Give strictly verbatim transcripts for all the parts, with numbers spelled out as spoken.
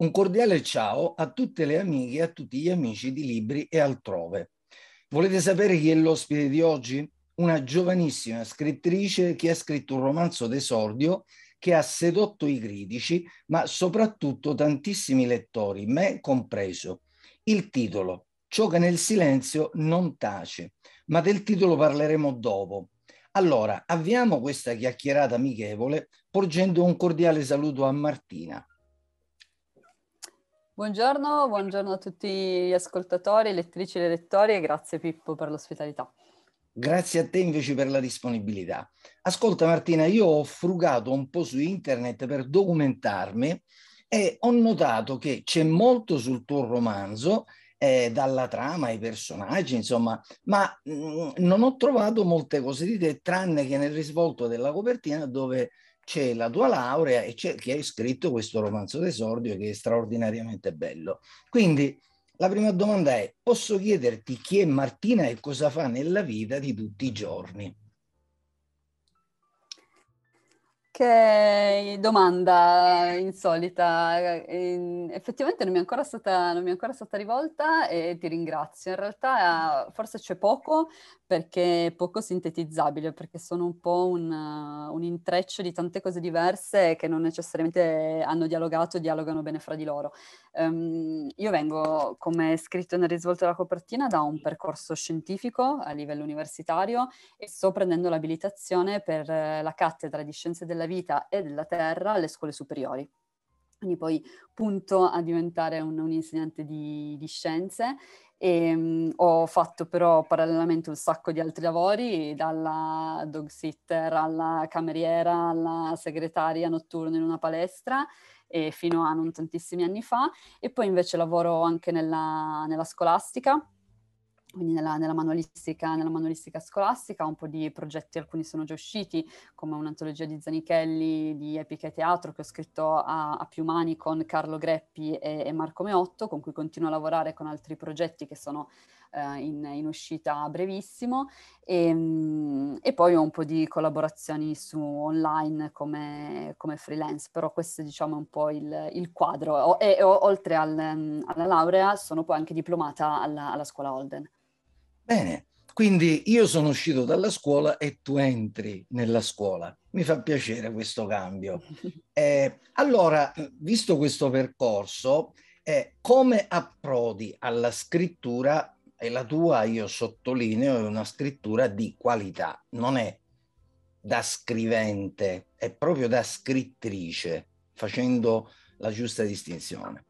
Un cordiale ciao a tutte le amiche e a tutti gli amici di Libri e Altrove. Volete sapere chi è l'ospite di oggi? Una giovanissima scrittrice che ha scritto un romanzo d'esordio che ha sedotto i critici, ma soprattutto tantissimi lettori, me compreso. Il titolo, Ciò che nel silenzio non tace, ma del titolo parleremo dopo. Allora, avviamo questa chiacchierata amichevole porgendo un cordiale saluto a Martina. Buongiorno, buongiorno a tutti gli ascoltatori, lettrici e lettori e grazie Pippo per l'ospitalità. Grazie a te invece per la disponibilità. Ascolta Martina, io ho frugato un po' su internet per documentarmi e ho notato che c'è molto sul tuo romanzo, eh, dalla trama ai personaggi, insomma, ma mh, non ho trovato molte cose di te, tranne che nel risvolto della copertina dove c'è la tua laurea e c'è chi hai scritto questo romanzo d'esordio che è straordinariamente bello. Quindi la prima domanda è, posso chiederti chi è Martina e cosa fa nella vita di tutti i giorni? Che domanda insolita. Effettivamente non mi è ancora stata, non mi è ancora stata rivolta e ti ringrazio. In realtà forse c'è poco perché è poco sintetizzabile, perché sono un po' un, un intreccio di tante cose diverse che non necessariamente hanno dialogato e dialogano bene fra di loro. Um, io vengo, come scritto nel risvolto della copertina, da un percorso scientifico a livello universitario e sto prendendo l'abilitazione per la cattedra di scienze della vita e della terra alle scuole superiori. Quindi poi punto a diventare un, un insegnante di, di scienze. E, um, ho fatto però parallelamente un sacco di altri lavori, dalla dog sitter alla cameriera alla segretaria notturna in una palestra e fino a non tantissimi anni fa, e poi invece lavoro anche nella, nella scolastica, quindi nella, nella, manualistica, nella manualistica scolastica, un po' di progetti, alcuni sono già usciti, come un'antologia di Zanichelli di epica e teatro che ho scritto a, a più mani con Carlo Greppi e, e Marco Meotto, con cui continuo a lavorare con altri progetti che sono eh, in, in uscita brevissimo, e, e poi ho un po' di collaborazioni su online come, come freelance, però questo diciamo è un po' il, il quadro. O, e o, oltre al, alla laurea sono poi anche diplomata alla, alla scuola Holden. Bene, quindi io sono uscito dalla scuola e tu entri nella scuola. Mi fa piacere questo cambio. Eh, allora, visto questo percorso, eh, come approdi alla scrittura, e la tua, io sottolineo, è una scrittura di qualità, non è da scrivente, è proprio da scrittrice, facendo la giusta distinzione.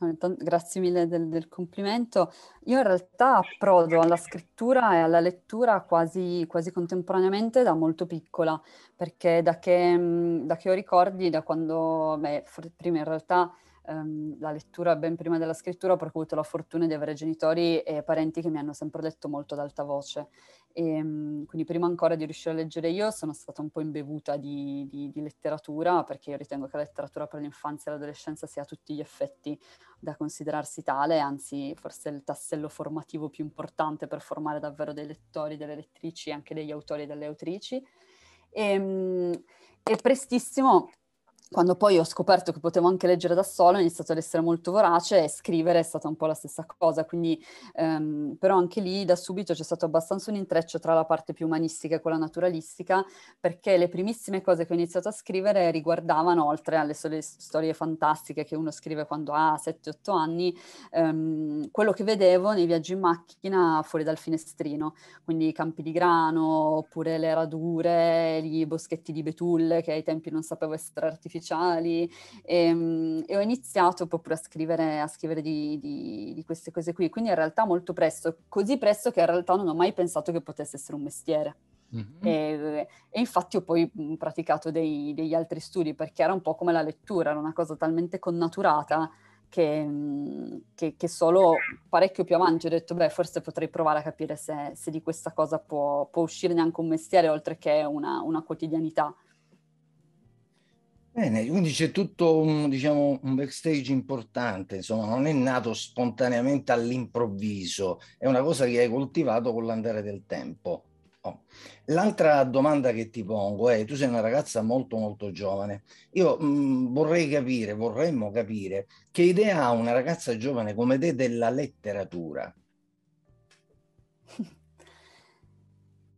Grazie mille del, del complimento. Io in realtà approdo alla scrittura e alla lettura quasi, quasi contemporaneamente da molto piccola, perché da che, da che ho ricordi, da quando, beh, prima in realtà ehm, la lettura ben prima della scrittura, perché ho avuto la fortuna di avere genitori e parenti che mi hanno sempre letto molto ad alta voce. E, quindi prima ancora di riuscire a leggere io sono stata un po' imbevuta di, di, di letteratura, perché io ritengo che la letteratura per l'infanzia e l'adolescenza sia a tutti gli effetti da considerarsi tale, anzi forse il tassello formativo più importante per formare davvero dei lettori, delle lettrici e anche degli autori e delle autrici. E, e prestissimo, quando poi ho scoperto che potevo anche leggere da sola, ho iniziato ad essere molto vorace e scrivere è stata un po' la stessa cosa, quindi ehm, però anche lì da subito c'è stato abbastanza un intreccio tra la parte più umanistica e quella naturalistica, perché le primissime cose che ho iniziato a scrivere riguardavano, oltre alle sole storie fantastiche che uno scrive quando ha sette otto anni, ehm, quello che vedevo nei viaggi in macchina fuori dal finestrino, quindi i campi di grano, oppure le radure, i boschetti di betulle che ai tempi non sapevo essere artificiali. E, e ho iniziato proprio a scrivere, a scrivere di, di, di queste cose qui, quindi in realtà molto presto, così presto che in realtà non ho mai pensato che potesse essere un mestiere. Mm-hmm. e, e infatti ho poi praticato dei, degli altri studi, perché era un po' come la lettura, era una cosa talmente connaturata che, che, che solo parecchio più avanti ho detto, beh, forse potrei provare a capire se, se di questa cosa può, può uscirne anche un mestiere, oltre che una, una quotidianità. Bene, quindi c'è tutto un, diciamo, un backstage importante, insomma, non è nato spontaneamente all'improvviso, è una cosa che hai coltivato con l'andare del tempo. Oh. L'altra domanda che ti pongo è, tu sei una ragazza molto molto giovane, io mh, vorrei capire, vorremmo capire che idea ha una ragazza giovane come te della letteratura?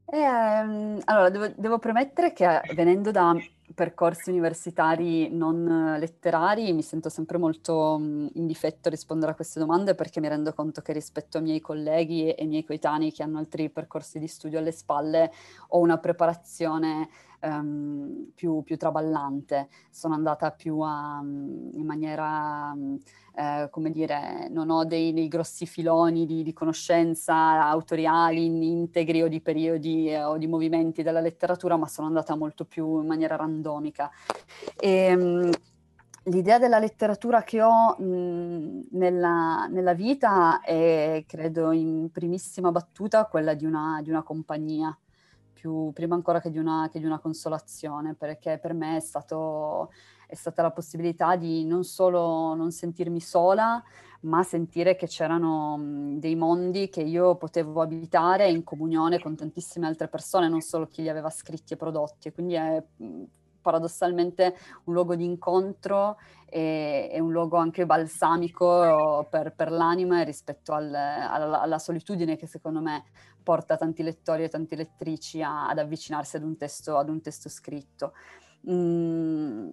Eh, allora, devo, devo premettere che venendo da percorsi universitari non letterari mi sento sempre molto in difetto a rispondere a queste domande, perché mi rendo conto che rispetto ai miei colleghi e ai miei coetanei che hanno altri percorsi di studio alle spalle ho una preparazione um, più, più traballante, sono andata più a, in maniera, uh, come dire, non ho dei, dei grossi filoni di, di conoscenza autoriali, integri o di periodi eh, o di movimenti della letteratura, ma sono andata molto più in maniera randomica. E l'idea della letteratura che ho mh, nella, nella vita è, credo, in primissima battuta quella di una, di una compagnia, più, prima ancora che di, una, che di una consolazione, perché per me è, stato, è stata la possibilità di non solo non sentirmi sola, ma sentire che c'erano dei mondi che io potevo abitare in comunione con tantissime altre persone, non solo chi li aveva scritti e prodotti. Quindi è paradossalmente un luogo di incontro e, e un luogo anche balsamico per, per l'anima rispetto al, alla, alla solitudine che secondo me porta tanti lettori e tante lettrici a, ad avvicinarsi ad un testo, ad un testo scritto. Mm.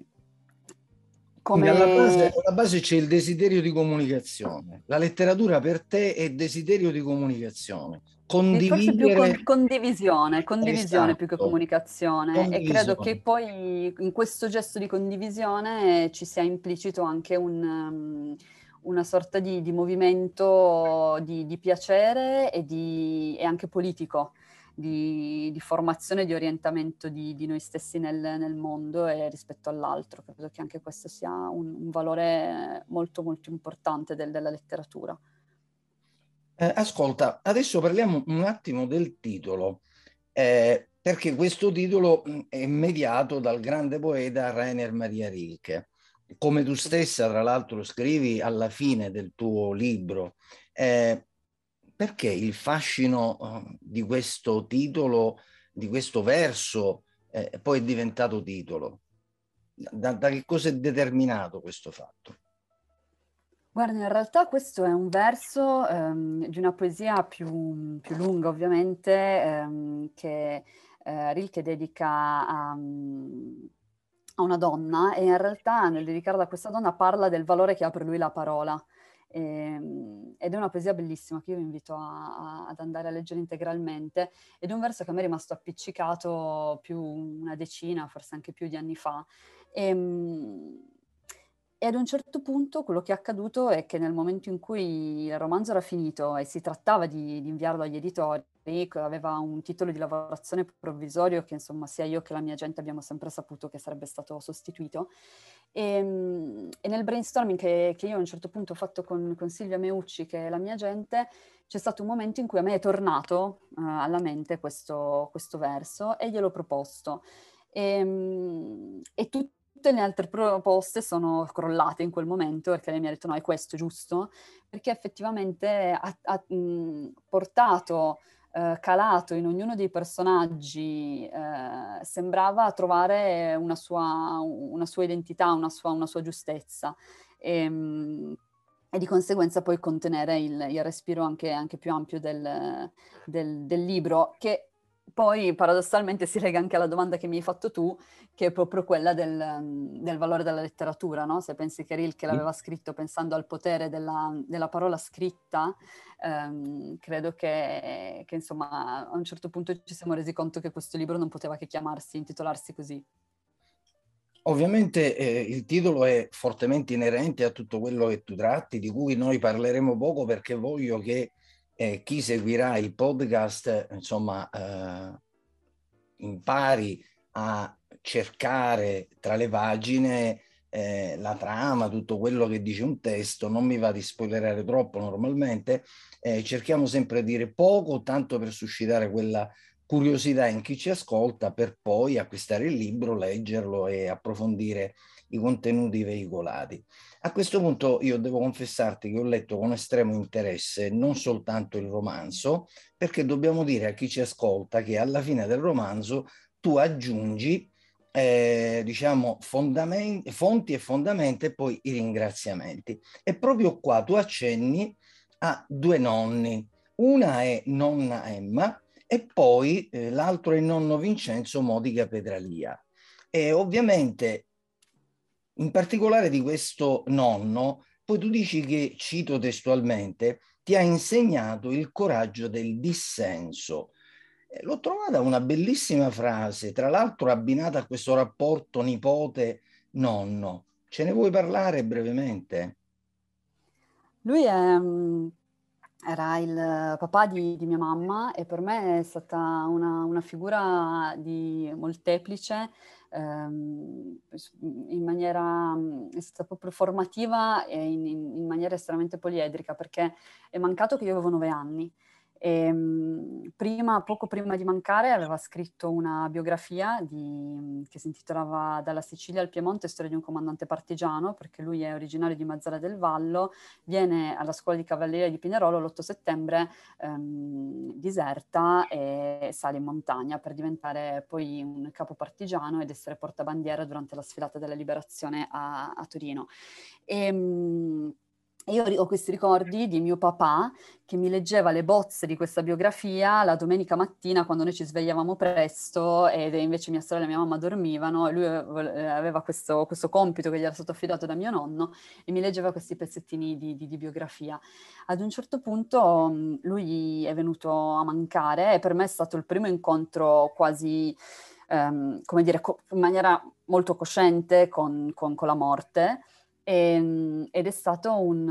Come... Alla base, alla base c'è il desiderio di comunicazione. La letteratura per te è desiderio di comunicazione. Condividere... Forse più con, condivisione, condivisione esatto. Più che comunicazione. Condivisione. E credo che poi in questo gesto di condivisione ci sia implicito anche un... Um, una sorta di, di movimento di, di piacere e, di, e anche politico, di, di formazione, di orientamento di, di noi stessi nel, nel mondo e rispetto all'altro. Credo che anche questo sia un, un valore molto molto importante del, della letteratura. Eh, ascolta, adesso parliamo un attimo del titolo, eh, perché questo titolo è mediato dal grande poeta Rainer Maria Rilke. Come tu stessa, tra l'altro, scrivi alla fine del tuo libro, eh, perché il fascino eh, di questo titolo, di questo verso, eh, poi è diventato titolo? Da, da che cosa è determinato questo fatto? Guarda, in realtà questo è un verso ehm, di una poesia più, più lunga, ovviamente, ehm, che eh, Rilke dedica a... Um, a una donna, e in realtà nel dedicarla a questa donna parla del valore che ha per lui la parola, e, ed è una poesia bellissima che io vi invito a, a, ad andare a leggere integralmente, ed è un verso che a me è rimasto appiccicato più una decina, forse anche più di anni fa, e, e ad un certo punto quello che è accaduto è che nel momento in cui il romanzo era finito e si trattava di, di inviarlo agli editori, aveva un titolo di lavorazione provvisorio che insomma sia io che la mia gente abbiamo sempre saputo che sarebbe stato sostituito, e, e nel brainstorming che, che io a un certo punto ho fatto con, con Silvia Meucci, che è la mia gente, c'è stato un momento in cui a me è tornato uh, alla mente questo, questo verso e gliel'ho proposto, e, e tutto Tutte le altre proposte sono crollate in quel momento, perché lei mi ha detto no, è questo giusto, perché effettivamente ha, ha mh, portato, eh, calato in ognuno dei personaggi, eh, sembrava trovare una sua, una sua identità, una sua, una sua giustezza, e, mh, e di conseguenza poi contenere il, il respiro anche, anche più ampio del, del, del libro, che poi paradossalmente si lega anche alla domanda che mi hai fatto tu, che è proprio quella del, del valore della letteratura, no? Se pensi che Rilke l'aveva scritto pensando al potere della, della parola scritta, ehm, credo che, che insomma a un certo punto ci siamo resi conto che questo libro non poteva che chiamarsi, intitolarsi così. Ovviamente eh, il titolo è fortemente inerente a tutto quello che tu tratti, di cui noi parleremo poco, perché voglio che Eh, chi seguirà il podcast, insomma, eh, impari a cercare tra le pagine eh, la trama, tutto quello che dice un testo. Non mi va di spoilerare troppo normalmente, eh, cerchiamo sempre di dire poco, tanto per suscitare quella curiosità in chi ci ascolta, per poi acquistare il libro, leggerlo e approfondire i contenuti veicolati. A questo punto io devo confessarti che ho letto con estremo interesse non soltanto il romanzo, perché dobbiamo dire a chi ci ascolta che alla fine del romanzo tu aggiungi Eh, diciamo fonti e fondamenti e poi i ringraziamenti, e proprio qua tu accenni a due nonni, una è nonna Emma e poi eh, l'altro è nonno Vincenzo Modica Petralia, e ovviamente in particolare di questo nonno poi tu dici che, cito testualmente, ti ha insegnato il coraggio del dissenso. L'ho trovata una bellissima frase, tra l'altro abbinata a questo rapporto nipote-nonno. Ce ne vuoi parlare brevemente? Lui è, era il papà di, di mia mamma, e per me è stata una, una figura di molteplice, ehm, in maniera è stata proprio formativa e in, in maniera estremamente poliedrica, perché è mancato che io avevo nove anni. E prima, poco prima di mancare, aveva scritto una biografia di, che si intitolava Dalla Sicilia al Piemonte, storia di un comandante partigiano, perché lui è originario di Mazara del Vallo, viene alla scuola di Cavalleria di Pinerolo l'otto settembre, ehm, diserta e sale in montagna per diventare poi un capo partigiano ed essere portabandiera durante la sfilata della liberazione a, a Torino. E, Io ho questi ricordi di mio papà che mi leggeva le bozze di questa biografia la domenica mattina quando noi ci svegliavamo presto, ed invece mia sorella e mia mamma dormivano, e lui aveva questo, questo compito che gli era stato affidato da mio nonno, e mi leggeva questi pezzettini di, di, di biografia. Ad un certo punto lui è venuto a mancare, e per me è stato il primo incontro quasi, ehm, come dire, co- in maniera molto cosciente con, con, con la morte. Ed è, stato un,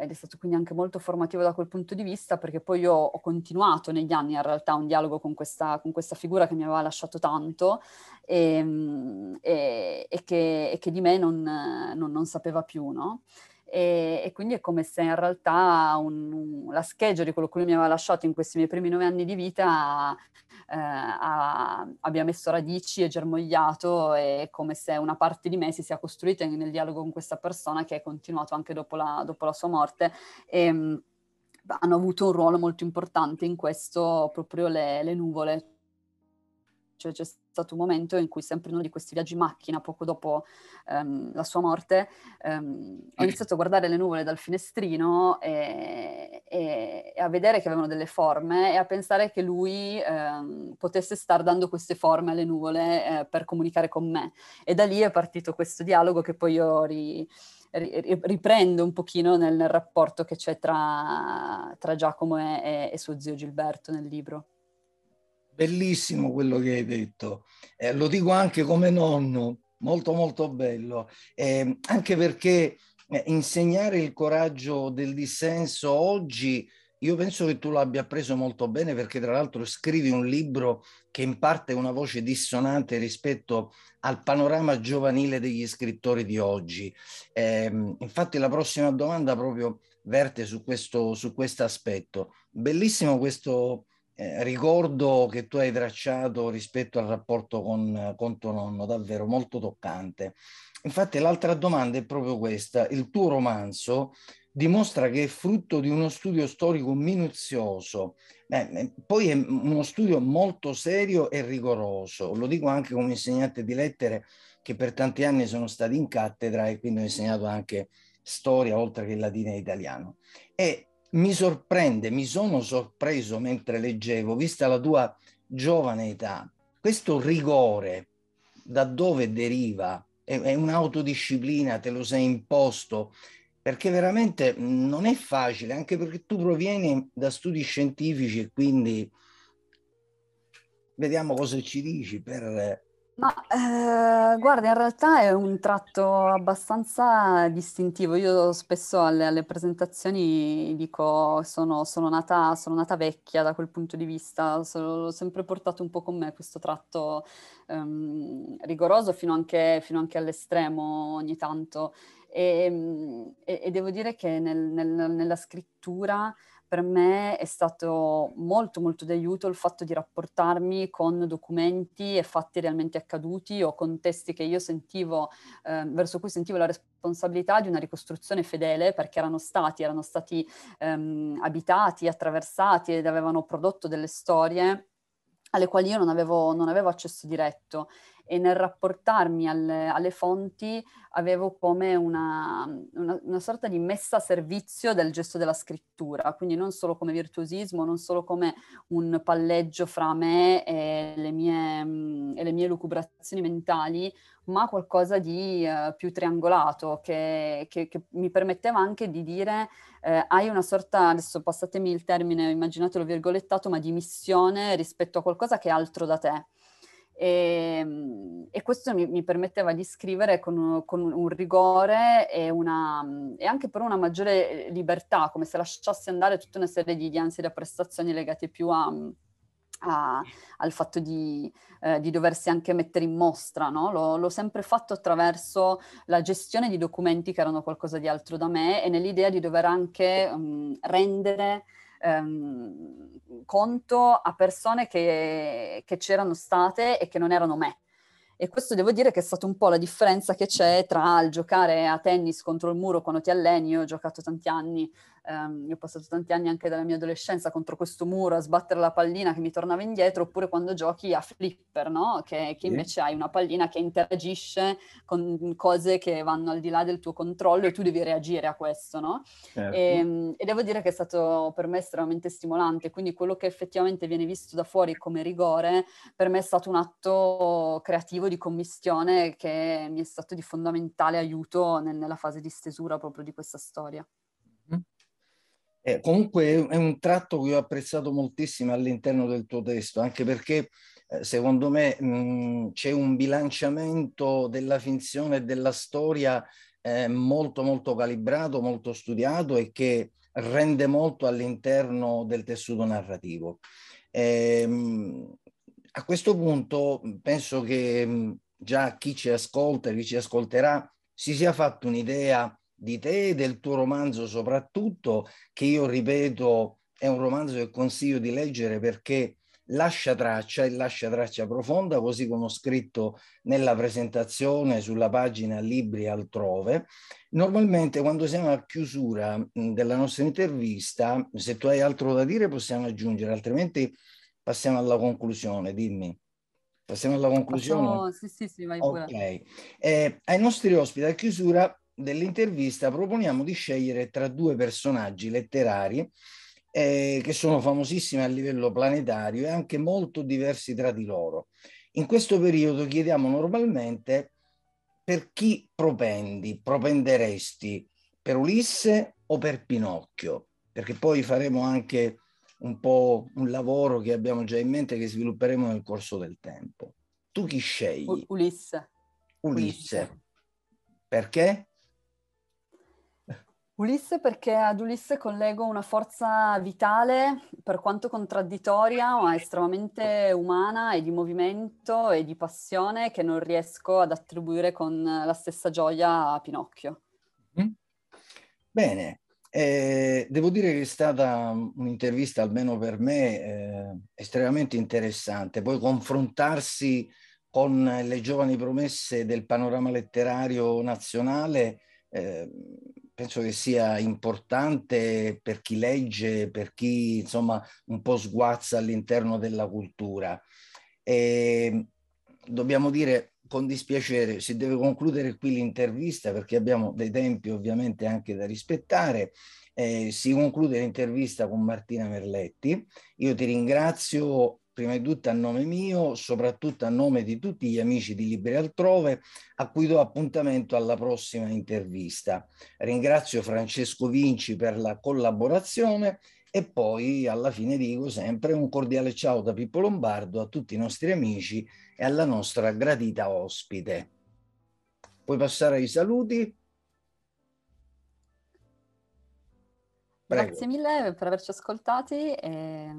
ed è stato quindi anche molto formativo da quel punto di vista, perché poi io ho continuato negli anni in realtà un dialogo con questa, con questa figura che mi aveva lasciato tanto e, e, e, che, e che di me non, non, non sapeva più, no? E, e quindi è come se in realtà un, la scheggia di quello che lui mi aveva lasciato in questi miei primi nove anni di vita eh, a, abbia messo radici e germogliato, e come se una parte di me si sia costruita nel dialogo con questa persona, che è continuato anche dopo la, dopo la sua morte, e mh, hanno avuto un ruolo molto importante in questo proprio le, le nuvole. Cioè c'è stato un momento in cui, sempre in uno di questi viaggi in macchina, poco dopo um, la sua morte, um, ho iniziato a guardare le nuvole dal finestrino e, e, e a vedere che avevano delle forme, e a pensare che lui um, potesse star dando queste forme alle nuvole eh, per comunicare con me. E da lì è partito questo dialogo che poi io ri, ri, riprendo un pochino nel, nel rapporto che c'è tra, tra Giacomo e, e suo zio Gilberto nel libro. Bellissimo quello che hai detto, eh, lo dico anche come nonno, molto molto bello, eh, anche perché eh, insegnare il coraggio del dissenso oggi, io penso che tu l'abbia preso molto bene, perché tra l'altro scrivi un libro che in parte è una voce dissonante rispetto al panorama giovanile degli scrittori di oggi. Eh, infatti la prossima domanda proprio verte su questo, su questo aspetto. Bellissimo questo Eh, ricordo che tu hai tracciato rispetto al rapporto con, con tuo nonno, davvero molto toccante. Infatti l'altra domanda è proprio questa: il tuo romanzo dimostra che è frutto di uno studio storico minuzioso, eh, poi è uno studio molto serio e rigoroso, lo dico anche come insegnante di lettere che per tanti anni sono stato in cattedra e quindi ho insegnato anche storia oltre che latino e italiano. E mi sorprende, mi sono sorpreso mentre leggevo, vista la tua giovane età, questo rigore da dove deriva? È, è un'autodisciplina, te lo sei imposto, perché veramente non è facile, anche perché tu provieni da studi scientifici, e quindi vediamo cosa ci dici per... Ma eh, guarda, in realtà è un tratto abbastanza distintivo. Io spesso alle, alle presentazioni dico sono, sono, nata, sono nata vecchia da quel punto di vista, sono, l'ho sempre portato un po' con me questo tratto ehm, rigoroso fino anche, fino anche all'estremo ogni tanto, e, e, e devo dire che nel, nel, nella scrittura per me è stato molto molto d'aiuto il fatto di rapportarmi con documenti e fatti realmente accaduti o contesti che io sentivo, eh, verso cui sentivo la responsabilità di una ricostruzione fedele, perché erano stati, erano stati ehm, abitati, attraversati ed avevano prodotto delle storie alle quali io non avevo, non avevo accesso diretto, e nel rapportarmi al, alle fonti avevo come una, una, una sorta di messa a servizio del gesto della scrittura, quindi non solo come virtuosismo, non solo come un palleggio fra me e le mie, mh, e le mie lucubrazioni mentali, ma qualcosa di uh, più triangolato, che, che, che mi permetteva anche di dire eh, hai una sorta, adesso passatemi il termine, immaginatelo virgolettato, ma di missione rispetto a qualcosa che è altro da te. E, e questo mi, mi permetteva di scrivere con, con un rigore e, una, e anche per una maggiore libertà, come se lasciassi andare tutta una serie di, di ansie da prestazioni legate più a, a, al fatto di, eh, di doversi anche mettere in mostra, no? L'ho, l'ho sempre fatto attraverso la gestione di documenti che erano qualcosa di altro da me, e nell'idea di dover anche um, rendere Ehm, conto a persone che, che c'erano state e che non erano me. E questo devo dire che è stata un po' la differenza che c'è tra il giocare a tennis contro il muro quando ti alleni. Io ho giocato tanti anni, ehm, io ho passato tanti anni anche dalla mia adolescenza contro questo muro a sbattere la pallina che mi tornava indietro, oppure quando giochi a flipper, no? Che, che invece hai una pallina che interagisce con cose che vanno al di là del tuo controllo e tu devi reagire a questo, no? Certo. E, e devo dire che è stato per me estremamente stimolante, quindi quello che effettivamente viene visto da fuori come rigore, per me è stato un atto creativo di commistione che mi è stato di fondamentale aiuto nella fase di stesura proprio di questa storia. Eh, comunque è un tratto che ho apprezzato moltissimo all'interno del tuo testo, anche perché eh, secondo me c'è un bilanciamento della finzione e della storia eh, molto molto calibrato, molto studiato, e che rende molto all'interno del tessuto narrativo. Eh, A questo punto penso che già chi ci ascolta e chi ci ascolterà si sia fatto un'idea di te e del tuo romanzo soprattutto, che io ripeto è un romanzo che consiglio di leggere perché lascia traccia e lascia traccia profonda, così come ho scritto nella presentazione sulla pagina Libri altrove. Normalmente quando siamo a chiusura della nostra intervista, se tu hai altro da dire possiamo aggiungere, altrimenti passiamo alla conclusione, dimmi. Passiamo alla conclusione? Oh, sì, sì, sì, vai pure. Ok. Eh, ai nostri ospiti, a chiusura dell'intervista, proponiamo di scegliere tra due personaggi letterari eh, che sono famosissimi a livello planetario e anche molto diversi tra di loro. In questo periodo chiediamo normalmente per chi propendi, propenderesti, per Ulisse o per Pinocchio, perché poi faremo anche un po' un lavoro che abbiamo già in mente, che svilupperemo nel corso del tempo. Tu chi scegli? U- Ulisse. Ulisse. Ulisse. Perché? Ulisse perché ad Ulisse collego una forza vitale, per quanto contraddittoria, ma estremamente umana e di movimento e di passione, che non riesco ad attribuire con la stessa gioia a Pinocchio. Mm. Bene. Eh, devo dire che è stata un'intervista, almeno per me, eh, estremamente interessante. Poi confrontarsi con le giovani promesse del panorama letterario nazionale eh, penso che sia importante per chi legge, per chi insomma un po' sguazza all'interno della cultura. E dobbiamo dire, con dispiacere si deve concludere qui l'intervista perché abbiamo dei tempi ovviamente anche da rispettare. Eh, si conclude l'intervista con Martina Merletti. Io ti ringrazio prima di tutto a nome mio, soprattutto a nome di tutti gli amici di Libri Altrove, a cui do appuntamento alla prossima intervista. Ringrazio Francesco Vinci per la collaborazione e poi alla fine dico sempre un cordiale ciao da Pippo Lombardo a tutti i nostri amici e alla nostra gradita ospite. Puoi passare ai saluti? Prego. Grazie mille per averci ascoltati e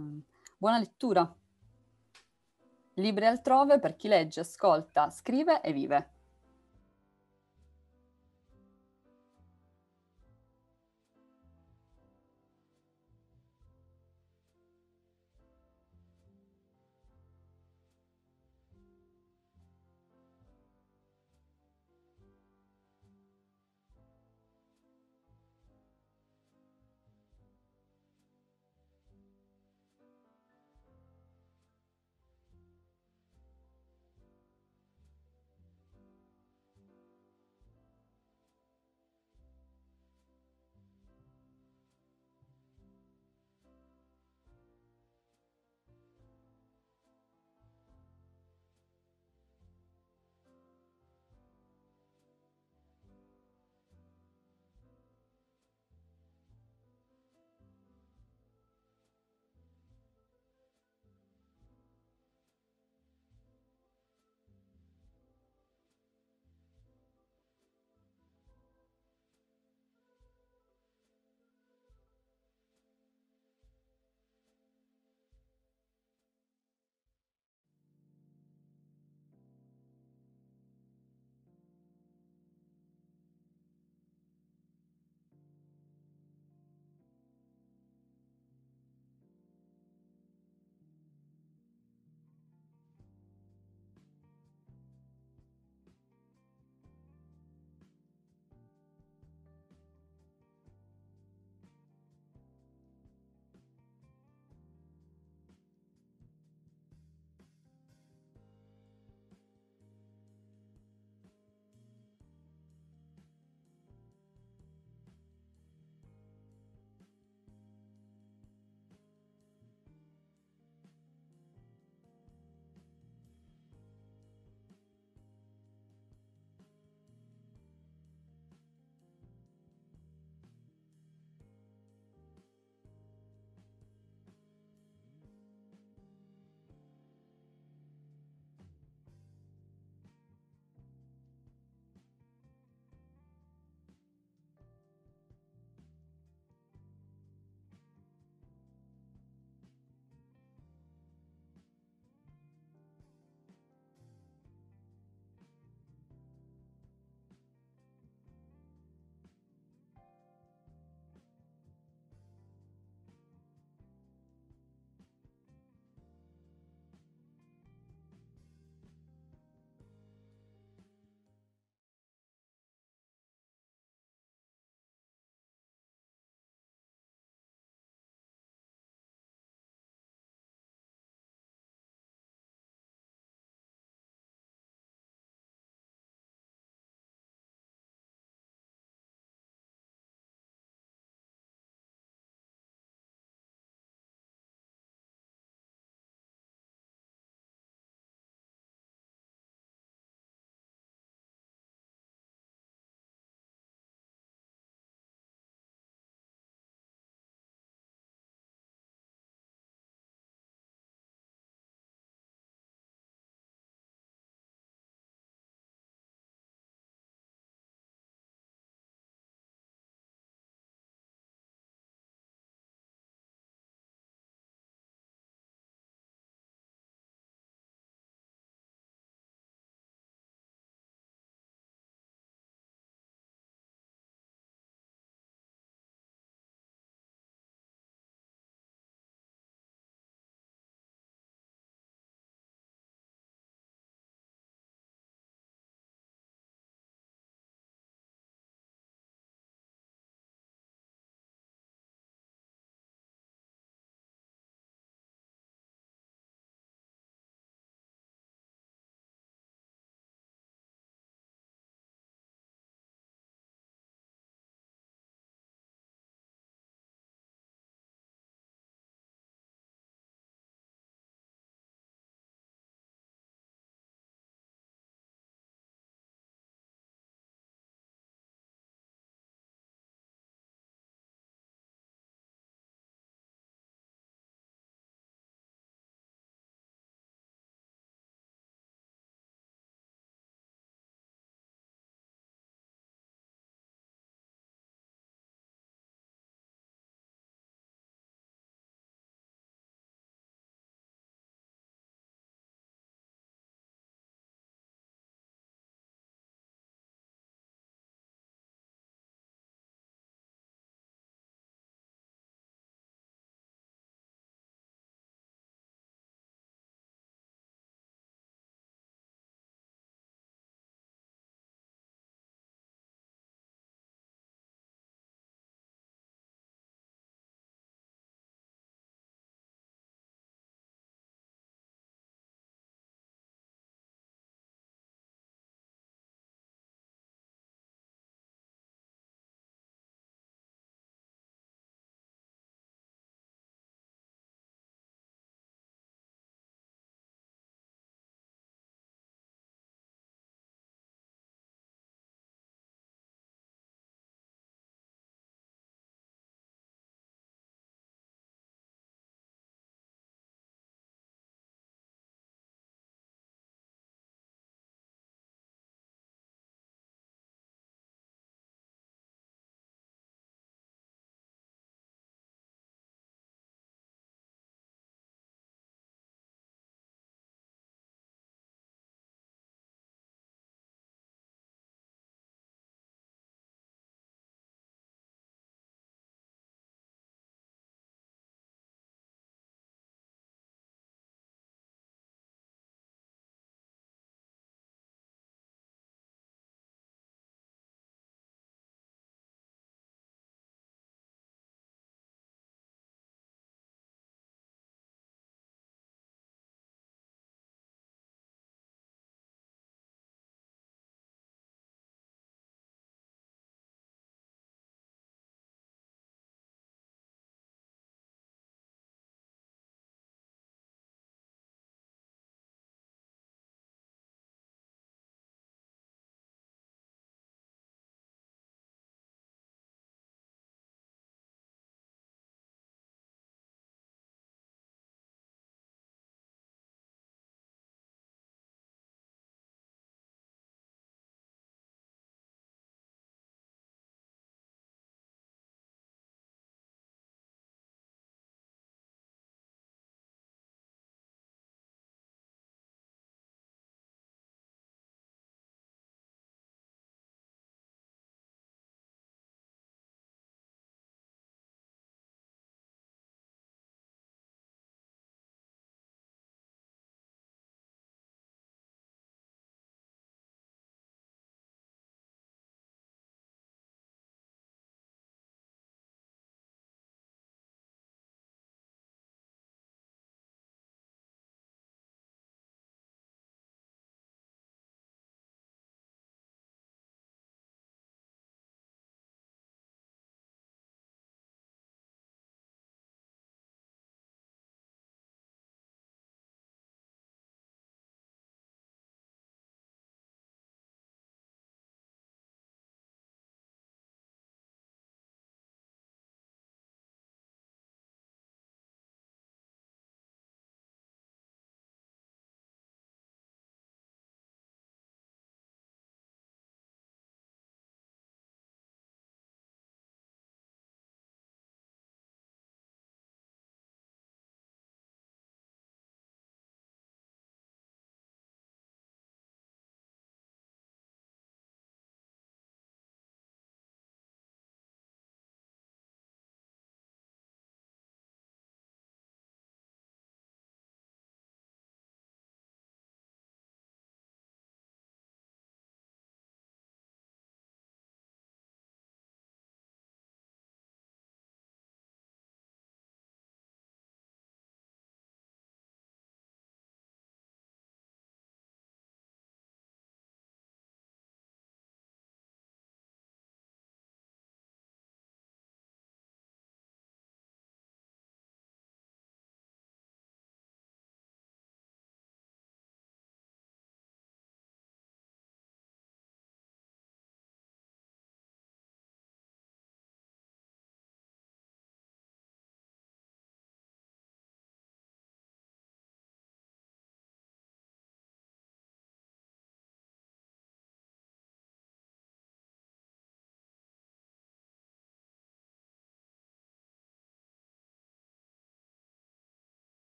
buona lettura. Libri altrove per chi legge, ascolta, scrive e vive.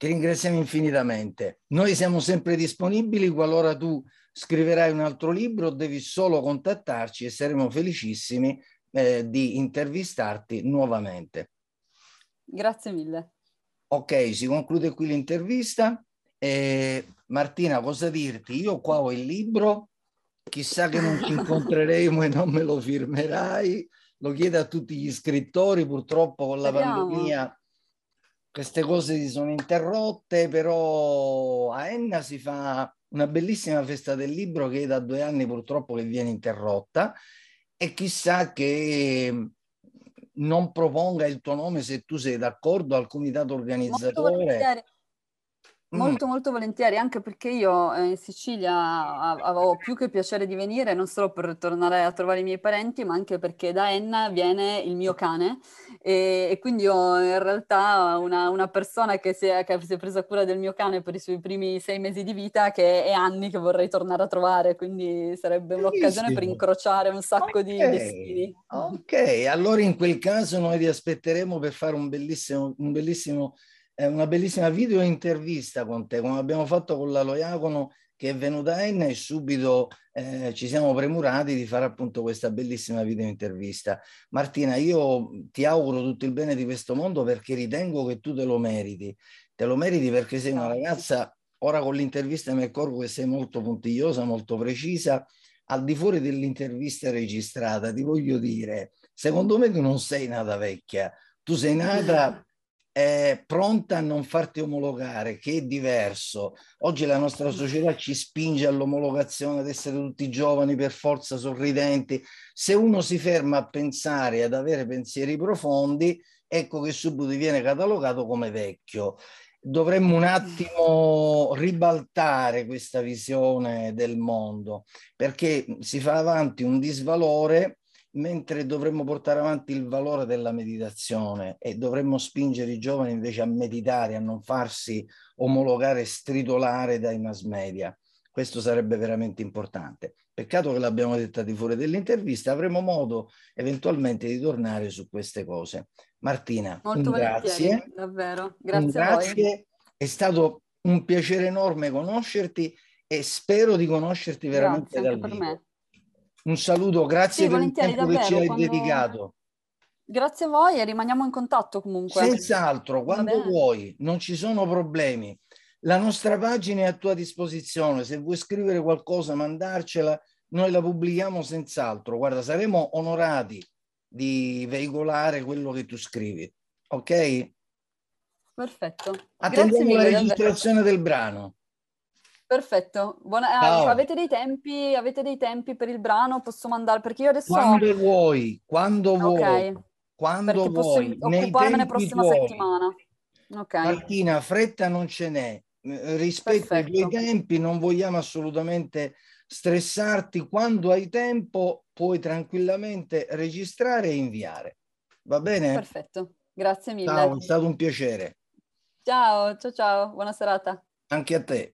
Ti ringraziamo infinitamente. Noi siamo sempre disponibili qualora tu scriverai un altro libro, devi solo contattarci e saremo felicissimi eh, di intervistarti nuovamente. Grazie mille. Ok, si conclude qui l'intervista. Eh, Martina, cosa dirti? Io qua ho il libro, chissà che non ti incontreremo e non me lo firmerai. Lo chiedo a tutti gli scrittori, purtroppo con la Speriamo. pandemia... Queste cose si sono interrotte, però a Enna si fa una bellissima festa del libro che è da due anni purtroppo che viene interrotta, e chissà che non proponga il tuo nome, se tu sei d'accordo, al comitato organizzatore. Molto volentieri, mm. molto, molto volentieri, anche perché io in Sicilia avevo più che piacere di venire, non solo per tornare a trovare i miei parenti, ma anche perché da Enna viene il mio cane. E, e quindi ho in realtà una, una persona che si, è, che si è presa cura del mio cane per i suoi primi sei mesi di vita, che è anni che vorrei tornare a trovare, quindi sarebbe un'occasione per incrociare un sacco okay. di destini. Ok, allora in quel caso noi vi aspetteremo per fare un bellissimo, un bellissimo, eh, una bellissima video intervista con te, come abbiamo fatto con la Loiacono che è venuta a Enna, e subito eh, ci siamo premurati di fare appunto questa bellissima video intervista. Martina, io ti auguro tutto il bene di questo mondo, perché ritengo che tu te lo meriti. Te lo meriti perché sei una ragazza, ora con l'intervista mi accorgo che sei molto puntigliosa, molto precisa, al di fuori dell'intervista registrata, ti voglio dire, secondo me tu non sei nata vecchia, tu sei nata... Eh, pronta a non farti omologare, che è diverso. Oggi la nostra società ci spinge all'omologazione, ad essere tutti giovani per forza, sorridenti. Se uno si ferma a pensare, ad avere pensieri profondi, ecco che subito viene catalogato come vecchio. Dovremmo un attimo ribaltare questa visione del mondo, perché si fa avanti un disvalore, mentre dovremmo portare avanti il valore della meditazione, e dovremmo spingere i giovani invece a meditare, a non farsi omologare e stridolare dai mass media. Questo sarebbe veramente importante. Peccato che l'abbiamo detta di fuori dell'intervista, avremo modo eventualmente di tornare su queste cose. Martina, molto grazie. Davvero, grazie, grazie a voi. È stato un piacere enorme conoscerti, e spero di conoscerti veramente dal vivo. Un saluto, grazie sì, per il tempo davvero, che ci hai quando... dedicato. Grazie a voi, e rimaniamo in contatto comunque. Senz'altro, quando Vabbè. vuoi, non ci sono problemi. La nostra pagina è a tua disposizione, se vuoi scrivere qualcosa, mandarcela, noi la pubblichiamo senz'altro. Guarda, saremo onorati di veicolare quello che tu scrivi, ok? Perfetto. Attendiamo mille, la registrazione davvero. del brano. Perfetto, Buona, ah, avete, dei tempi, avete dei tempi per il brano? Posso mandare, perché io adesso... Quando vuoi, quando okay. vuoi, quando perché vuoi, posso occuparmene la prossima vuoi. settimana. Okay. Martina, fretta non ce n'è, rispetto Perfetto. ai tuoi tempi non vogliamo assolutamente stressarti, quando hai tempo puoi tranquillamente registrare e inviare, va bene? Perfetto, grazie mille. Ciao, è stato un piacere. Ciao, ciao, ciao, buona serata. Anche a te.